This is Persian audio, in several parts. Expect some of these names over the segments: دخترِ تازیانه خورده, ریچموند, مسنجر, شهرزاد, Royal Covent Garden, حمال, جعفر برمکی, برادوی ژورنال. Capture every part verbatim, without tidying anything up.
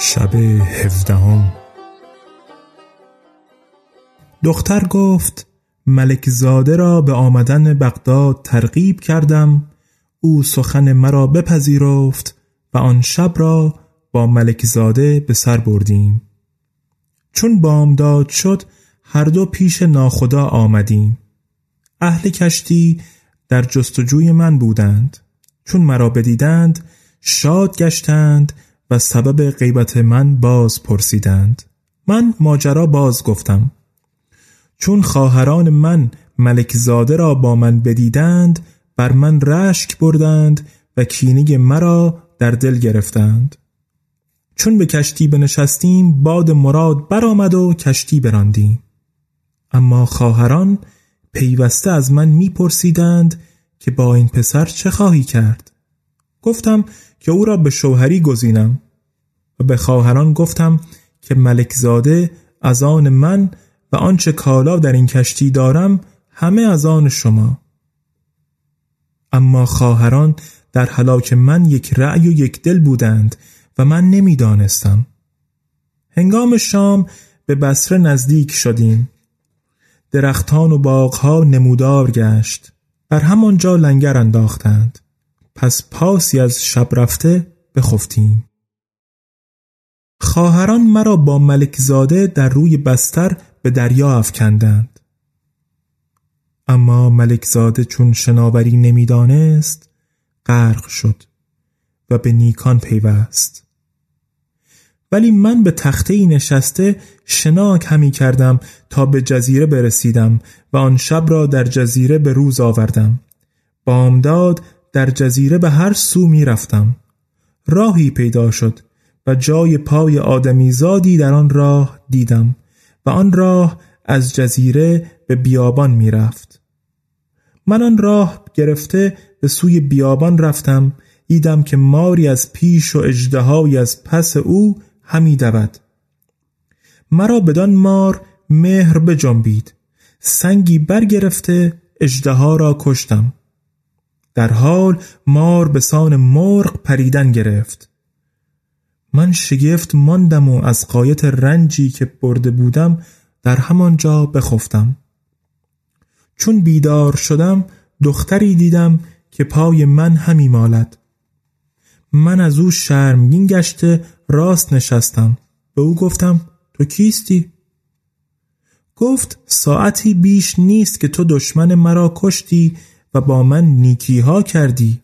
شب هفدهم. دختر گفت ملک زاده را به آمدن بغداد ترغیب کردم، او سخن مرا بپذیرفت و آن شب را با ملک زاده به سر بردیم. چون بامداد شد هر دو پیش ناخدا آمدیم. اهل کشتی در جستجوی من بودند، چون مرا بدیدند شاد گشتند و سبب غیبت من باز پرسیدند. من ماجرا باز گفتم. چون خواهران من ملک زاده را با من بدیدند بر من رشک بردند و کینه مرا در دل گرفتند. چون به کشتی بنشستیم باد مراد برآمد و کشتی براندیم. اما خواهران پیوسته از من میپرسیدند که با این پسر چه خواهی کرد؟ گفتم که او را به شوهری گزینم و به خواهران گفتم که ملک زاده از آن من و آنچه کالا در این کشتی دارم همه از آن شما. اما خواهران در هلاک من یک رأی و یک دل بودند و من نمی دانستم. هنگام شام به بصره نزدیک شدیم. درختان و باغها نمودار گشت. بر همانجا لنگر انداختند. پس پاسی از شب رفته بخفتیم. خواهران مرا با ملک زاده در روی بستر به دریا افکندند. اما ملک زاده چون شناوری نمیدانست غرق شد و به نیکان پیوست. ولی من به تخته‌ای نشسته شنا همی کردم تا به جزیره برسیدم و آن شب را در جزیره به روز آوردم. بامداد در جزیره به هر سو می رفتم. راهی پیدا شد و جای پای آدمی زادی در آن راه دیدم و آن راه از جزیره به بیابان می رفت. من آن راه گرفته به سوی بیابان رفتم. دیدم که ماری از پیش و اژدهایی از پس او همی دود. مرا بدان مار مهر بجنبید. سنگی برگرفته اژدها را کشتم. در حال مار به سان مرغ پریدن گرفت. من شگفت ماندم و از غایت رنجی که برده بودم در همانجا بخفتم. چون بیدار شدم دختری دیدم که پای من همی مالد. من از او شرمگین گشته راست نشستم. به او گفتم تو کیستی؟ گفت ساعتی بیش نیست که تو دشمن مرا کشتی و با من نیکی ها کردی.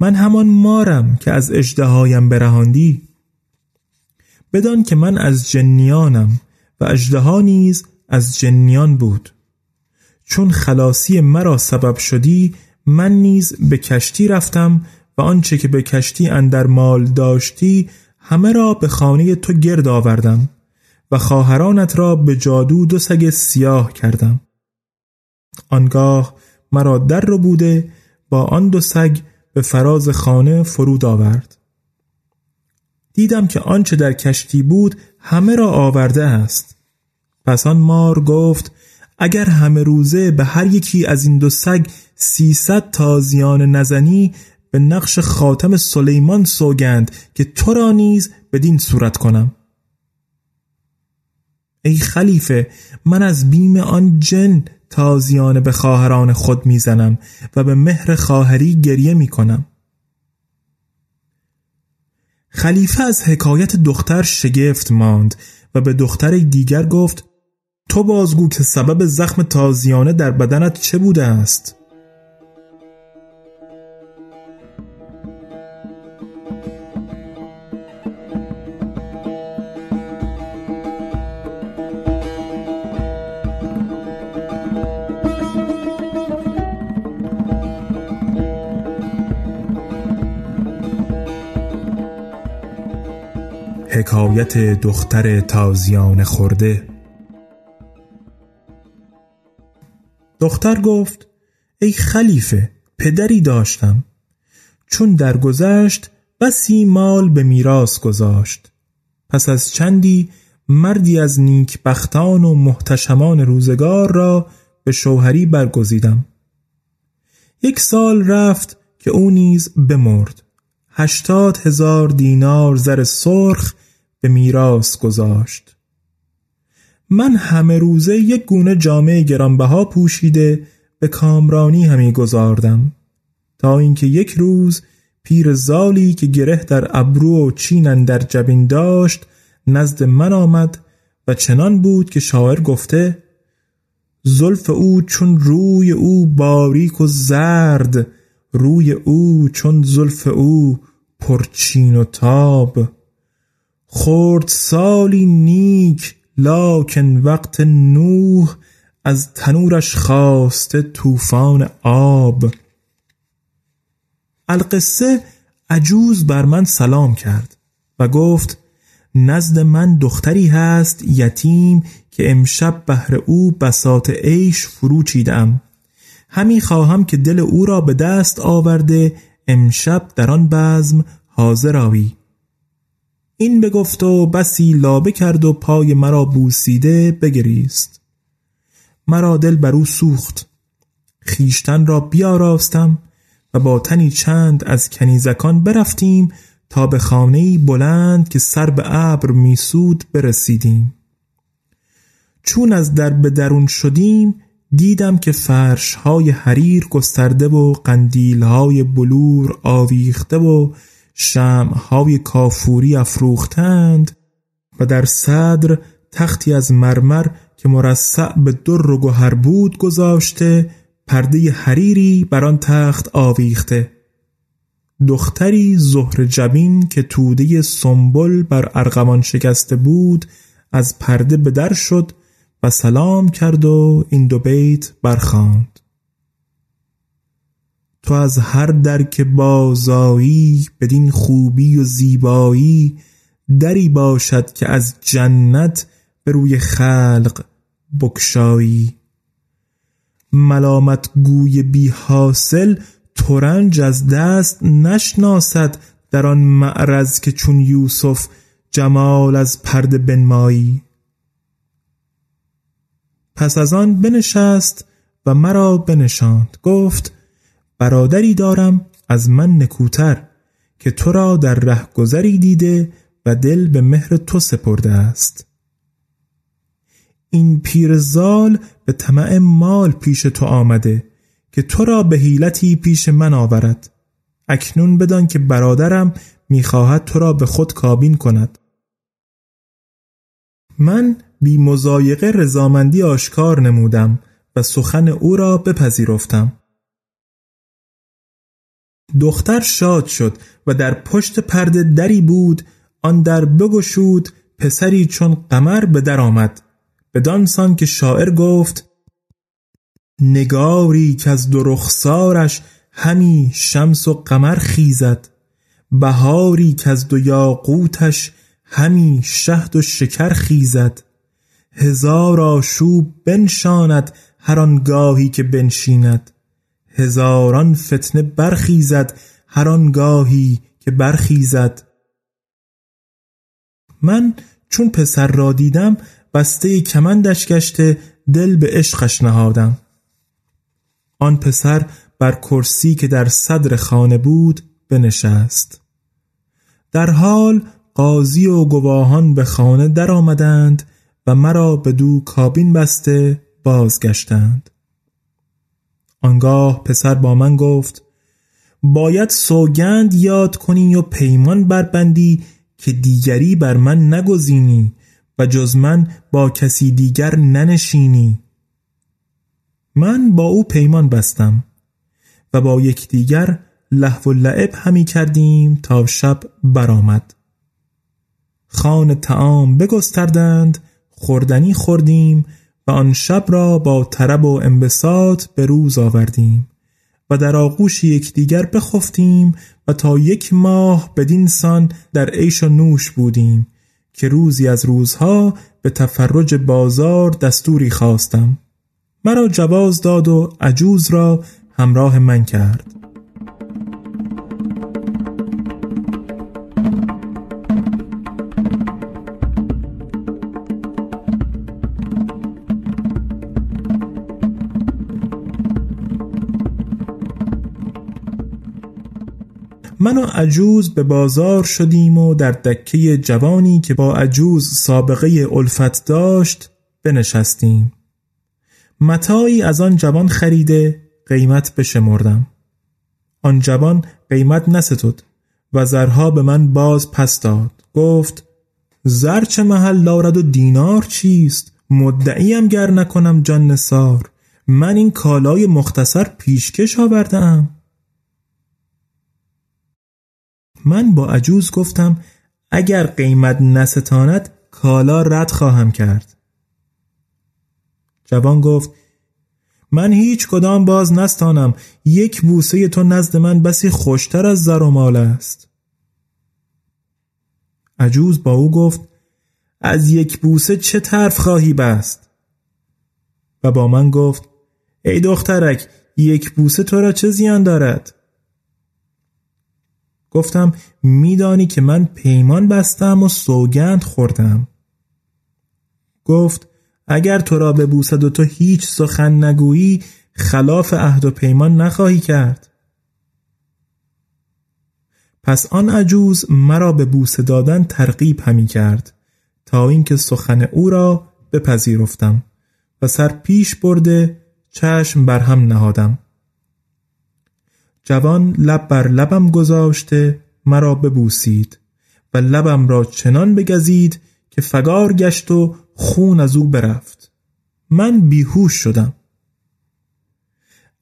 من همان مارم که از اژدهایم برهاندی. بدان که من از جنیانم و اژدها نیز از جنیان بود. چون خلاصی مرا سبب شدی، من نیز به کشتی رفتم و آنچه که به کشتی اندر مال داشتی همه را به خانه تو گرد آوردم و خواهرانت را به جادو دو سگ سیاه کردم. آنگاه مرا در رو بوده با آن دو سگ به فراز خانه فرود آورد. دیدم که آنچه در کشتی بود همه را آورده است. پس آن مار گفت اگر همه روزه به هر یکی از این دو سگ سیصد تازیانه نزنی، به نقش خاتم سلیمان سوگند که تو را نیز بدین صورت کنم. ای خلیفه، من از بیم آن جن تازیانه به خواهران خود میزنم و به مهر خواهری گریه میکنم. خلیفه از حکایت دختر شگفت ماند و به دختر دیگر گفت تو بازگو که سبب زخم تازیانه در بدنت چه بوده است؟ حکایت دختر تازیانه خورده. دختر گفت ای خلیفه، پدری داشتم، چون درگذشت بسی مال به میراث گذاشت. پس از چندی مردی از نیکبختان و محتشمان روزگار را به شوهری برگزیدم. یک سال رفت که او نیز بمرد. هشتاد هزار دینار زر سرخ به میراث گذاشت. من همه روزه یک گونه جامه گرانبها پوشیده به کامرانی همی گذاردم، تا اینکه یک روز پیر زالی که گره در ابرو و چینن در جبین داشت نزد من آمد و چنان بود که شاعر گفته زلف او چون روی او باریک و زرد، روی او چون زلف او پرچین و تاب. خورد سالی نیک لکن وقت نوح، از تنورش خواسته طوفان آب. القصه عجوز بر من سلام کرد و گفت نزد من دختری هست یتیم که امشب بهر او بساط عیش فرو چیدم. همی خواهم که دل او را به دست آورده امشب در آن بزم حاضر آیی. این بگفت و بسی لابه کرد و پای مرا بوسیده بگریست. مرا دل بر او سوخت. خیشتن را بیاراستم و با تنی چند از کنیزکان برفتیم تا به خانه‌ای بلند که سر به ابر میسود برسیدیم. چون از در به درون شدیم دیدم که فرش‌های حریر گسترده و قندیل‌های بلور آویخته و شمع‌های کافوری افروختند و در صدر تختی از مرمر که مرصع به در و گوهر بود گذاشته، پرده حریری بر آن تخت آویخته. دختری زهر جبین که توده سنبل بر ارغوان شکسته بود از پرده به در شد و سلام کرد و این دو بیت برخواند: تو از هر در که بازایی بدین خوبی و زیبایی، دری باشد که از جنت به روی خلق بکشایی. ملامت گوی بی حاصل ترنج از دست نشناسد، در آن معرض که چون یوسف جمال از پرده بنمایی. پس از آن بنشست و مرا بنشاند. گفت برادری دارم از من نکوتر که تو را در رهگذری دیده و دل به مهر تو سپرده است. این پیرزال به طمع مال پیش تو آمده که تو را به حیلتی پیش من آورد. اکنون بدان که برادرم میخواهد تو را به خود کابین کند. من بی مضایقه رضامندی آشکار نمودم و سخن او را بپذیرفتم. دختر شاد شد و در پشت پرده دری بود، آن در بگشود، پسری چون قمر به در آمد، بدان سان که شاعر گفت: نگاری که از دو رخسارش همی شمس و قمر خیزد، بهاری که از دو یاقوتش همی شهد و شکر خیزد، هزار آشوب بنشاند هر آن گاهی که بنشیند، هزاران فتنه برخیزد هر آن گاهی که برخیزد. من چون پسر را دیدم بسته کمندش گشته دل به عشقش نهادم. آن پسر بر کرسی که در صدر خانه بود بنشست. در حال قاضی و گواهان به خانه در آمدند و مرا به دو کابین بسته بازگشتند. آنگاه پسر با من گفت: باید سوگند یاد کنی و پیمان بربندی که دیگری بر من نگزینی و جز من با کسی دیگر ننشینی. من با او پیمان بستم و با یک دیگر لهو و لعب همی کردیم تا شب برآمد. خوان طعام بگستردند، خوردنی خوردیم و آن شب را با طرب و انبساط به روز آوردیم و در آغوش یکدیگر بخفتیم و تا یک ماه بدین سان در عیش و نوش بودیم که روزی از روزها به تفرج بازار دستوری خواستم. مرا جواز داد و عجوز را همراه من کرد. من و عجوز به بازار شدیم و در دکه جوانی که با عجوز سابقه الفت داشت بنشستیم. متاعی از آن جوان خریده قیمت بشمردم. آن جوان قیمت نستد و زرها به من باز پس داد. گفت: زر چه محل دارد و دینار چیست؟ مدعیم گر نکنم جان نثار، من این کالای مختصر پیشکش آوردم. من با عجوز گفتم: اگر قیمت نستاند کالا رد خواهم کرد. جوان گفت: من هیچ کدام باز نستانم، یک بوسه تو نزد من بسی خوشتر از زر و مال است. عجوز با او گفت: از یک بوسه چه طرف خواهی بست؟ و با من گفت: ای دخترک، یک بوسه تو را چه زیان دارد؟ گفتم: میدانی که من پیمان بستم و سوگند خوردم. گفت: اگر تو را ببوسد و تو هیچ سخن نگویی خلاف عهد و پیمان نخواهی کرد. پس آن عجوز مرا به بوسه دادن ترغیب همی کرد تا اینکه سخن او را بپذیرفتم و سر پیش برده چشم بر هم نهادم. جوان لب بر لبم گذاشته مرا ببوسید و لبم را چنان بگزید که فگار گشت و خون از او برفت. من بیهوش شدم.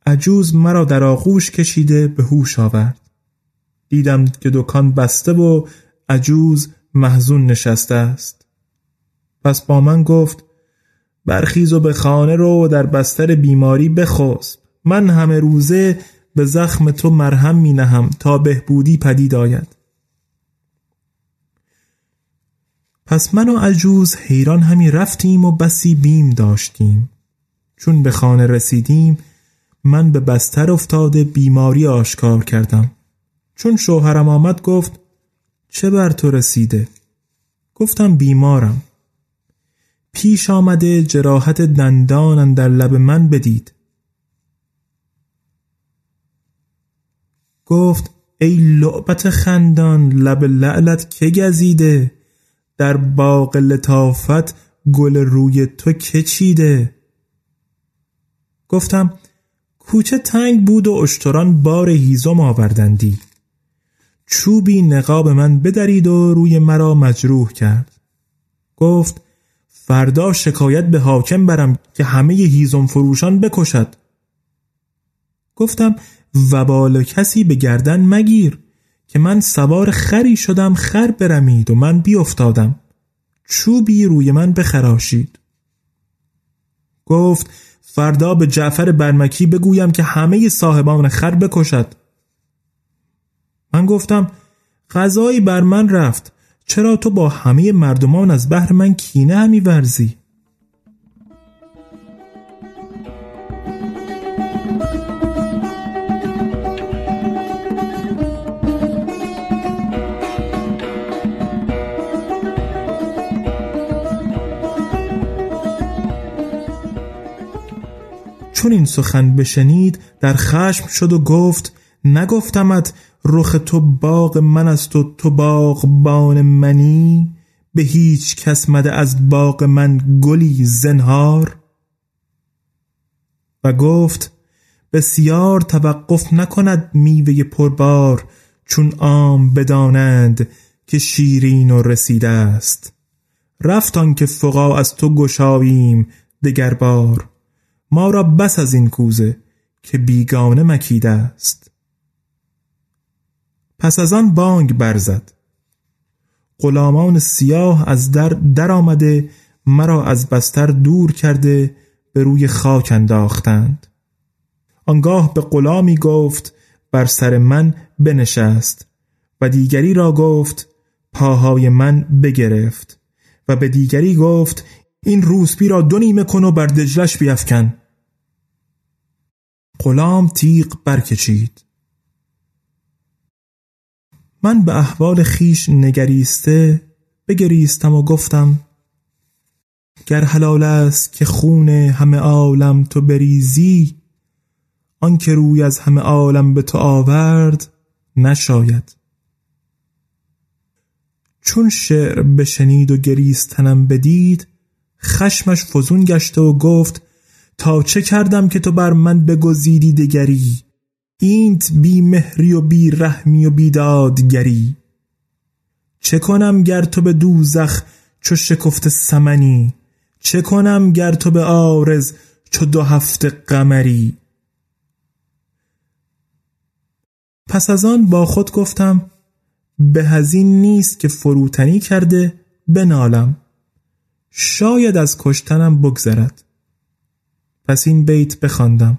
عجوز مرا در آغوش کشیده به هوش آورد. دیدم که دکان بسته و عجوز محزون نشسته است. پس با من گفت: برخیز و به خانه رو در بستر بیماری بخسب. من همه روزه به زخم تو مرهم می نهم تا بهبودی پدید آید. پس من و عجوز حیران همی رفتیم و بسی بیم داشتیم. چون به خانه رسیدیم من به بستر افتاده بیماری آشکار کردم. چون شوهرم آمد گفت: چه بر تو رسیده؟ گفتم: بیمارم. پیش آمده جراحت دندان اندر لب من بدید. گفت: ای لعبت خندان، لب لعلت که گزیده، در باغ لطافت گل روی تو که چیده. گفتم: کوچه تنگ بود و اشتران بار هیزم آوردندی. چوبی نقاب من بدرید و روی مرا مجروح کرد. گفت: فردا شکایت به حاکم برم که همه هیزم فروشان بکشد. گفتم: و بالا کسی به گردن مگیر که من سوار خری شدم، خر برمید و من بیافتادم، چوبی روی من بخراشید. گفت فردا به جعفر برمکی بگویم که همه صاحبان خر بکشد. من گفتم غذایی بر من رفت، چرا تو با همه مردمان از بحر من کینه همی ورزی؟ چون این سخن بشنید در خشم شد و گفت نگفتمت رخ تو باغ من است و تو باغبان منی؟ به هیچ کس مده از باغ من گلی زنهار. و گفت بسیار توقف نکند میوه پربار، چون عام بدانند که شیرین و رسیده است. رفتان که فقاع از تو گشاییم دگر بار، ما را بس از این کوزه که بیگانه مکیده است. پس از آن بانگ برزد، غلامان سیاه از در در آمده، مرا از بستر دور کرده به روی خاک انداختند. آنگاه به غلامی گفت بر سر من بنشست و دیگری را گفت پاهای من بگرفت و به دیگری گفت این روسپی را دو نیمه کن و بر دجلش بیفکن. غلام تیغ برکشید. من به احوال خیش نگریسته بگریستم و گفتم گر حلال است که خون همه عالم تو بریزی، آن که روی از همه عالم به تو آورد نشاید. چون شعر بشنید و گریستنم بدید، خشمش فزون گشته و گفت تا چه کردم که تو بر من بگزیدی دگری؟ اینت بی مهری و بی رحمی و بی دادگری. چه کنم گر تو به دوزخ چو شکفت سمنی؟ چه کنم گر تو به آرز چو دو هفته قمری؟ پس از آن با خود گفتم به هزین نیست که فروتنی کرده بنالم، شاید از کشتنم بگذرد. پس این بیت بخواندم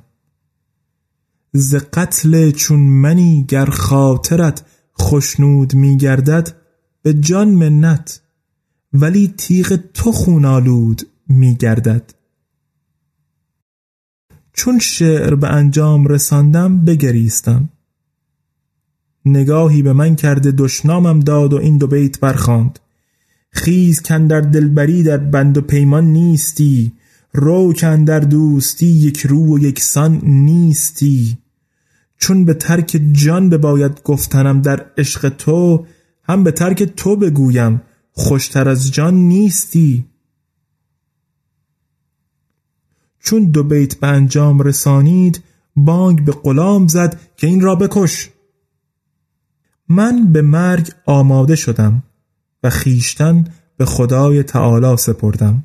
ز قتل چون منی گر خاطرت خشنود می گردد، به جان منت ولی تیغ تو خونالود می گردد. چون شعر به انجام رساندم بگریستم. نگاهی به من کرده دشنامم داد و این دو بیت برخواند خیز کندر دلبری در بند و پیمان نیستی، رو کندر دوستی یک رو و یکسان نیستی. چون به ترک جان بباید گفتنم در عشق تو، هم به ترک تو بگویم خوشتر از جان نیستی. چون دو بیت به انجام رسانید بانگ به غلام زد که این را بکش. من به مرگ آماده شدم و خیشتن به خدای تعالی سپردم.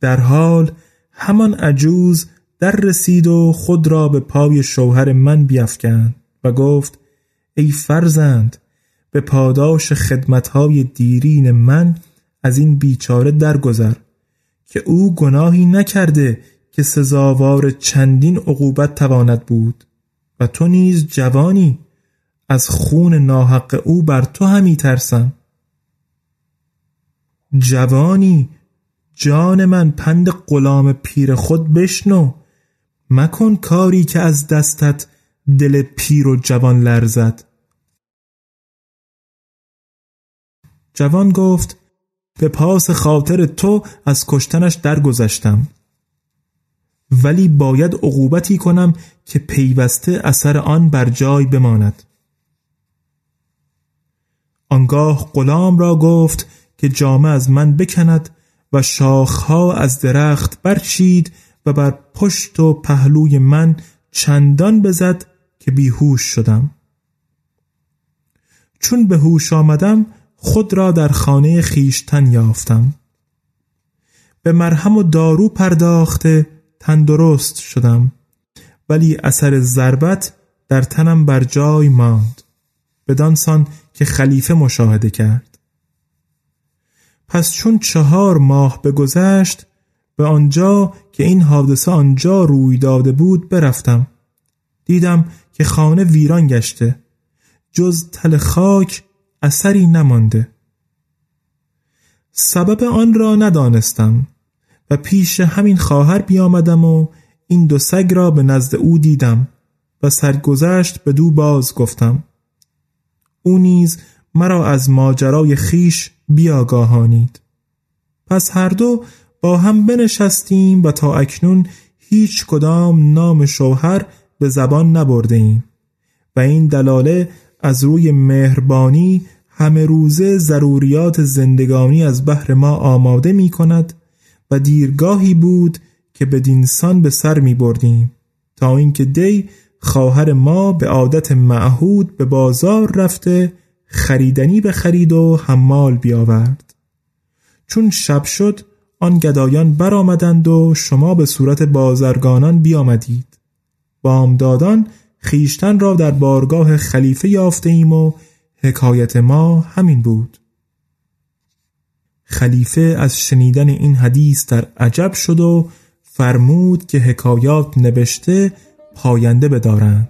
در حال همان عجوز در رسید و خود را به پای شوهر من بیفکند و گفت ای فرزند، به پاداش خدمتهای دیرین من از این بیچاره درگذر که او گناهی نکرده که سزاوار چندین عقوبت تواند بود و تو نیز جوانی، از خون ناحق او بر تو همی ترسم. جوانی جان من پند غلام پیر خود بشنو، مکن کاری که از دستت دل پیر و جوان لرزد. جوان گفت به پاس خاطر تو از کشتنش درگذشتم، ولی باید عقوبتی کنم که پیوسته اثر آن بر جای بماند. آنگاه غلام را گفت که جامه از من بکند و شاخها از درخت برچید و بر پشت و پهلوی من چندان بزد که بیهوش شدم. چون به هوش آمدم خود را در خانه خیشتن یافتم. به مرهم و دارو پرداخته تندرست شدم، ولی اثر ضربت در تنم بر جای ماند، بدانسان که خلیفه مشاهده کرد. پس چون چهار ماه بگذشت، به آنجا که این حادثه آنجا روی داده بود برفتم. دیدم که خانه ویران گشته، جز تل خاک اثری نمانده. سبب آن را ندانستم و پیش همین خواهر بیامدم و این دو سگ را به نزد او دیدم و سرگذشت به دو باز گفتم. او نیز مرا از ماجرای خیش بیاگاهانید. پس هر دو با هم بنشستیم و تا اکنون هیچ کدام نام شوهر به زبان نبرده ایم و این دلاله از روی مهربانی همه روزه ضروریات زندگانی از بحر ما آماده می کند و دیرگاهی بود که بدینسان به سر می بردیم تا اینکه دی خواهر ما به عادت معهود به بازار رفته خریدنی بخرید و حمال بیاورد. چون شب شد آن گدایان برآمدند و شما به صورت بازرگانان بیامدید. بامدادان خیشتن را در بارگاه خلیفه یافته ایم و حکایت ما همین بود. خلیفه از شنیدن این حدیث در عجب شد و فرمود که حکایات نبشته پاینده بدارند.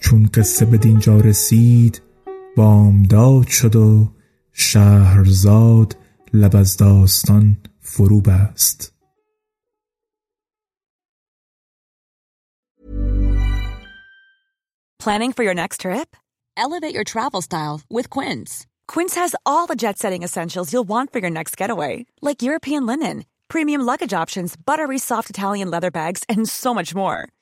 چون قصه به دینجا رسید بامداد شد و شهرزاد لب از داستان فرو بست. Planning for your next trip? Elevate your travel style with Quince. Quince has all the jet-setting essentials you'll want for your next getaway, like European linen, premium luggage options, buttery soft Italian leather bags, and so much more.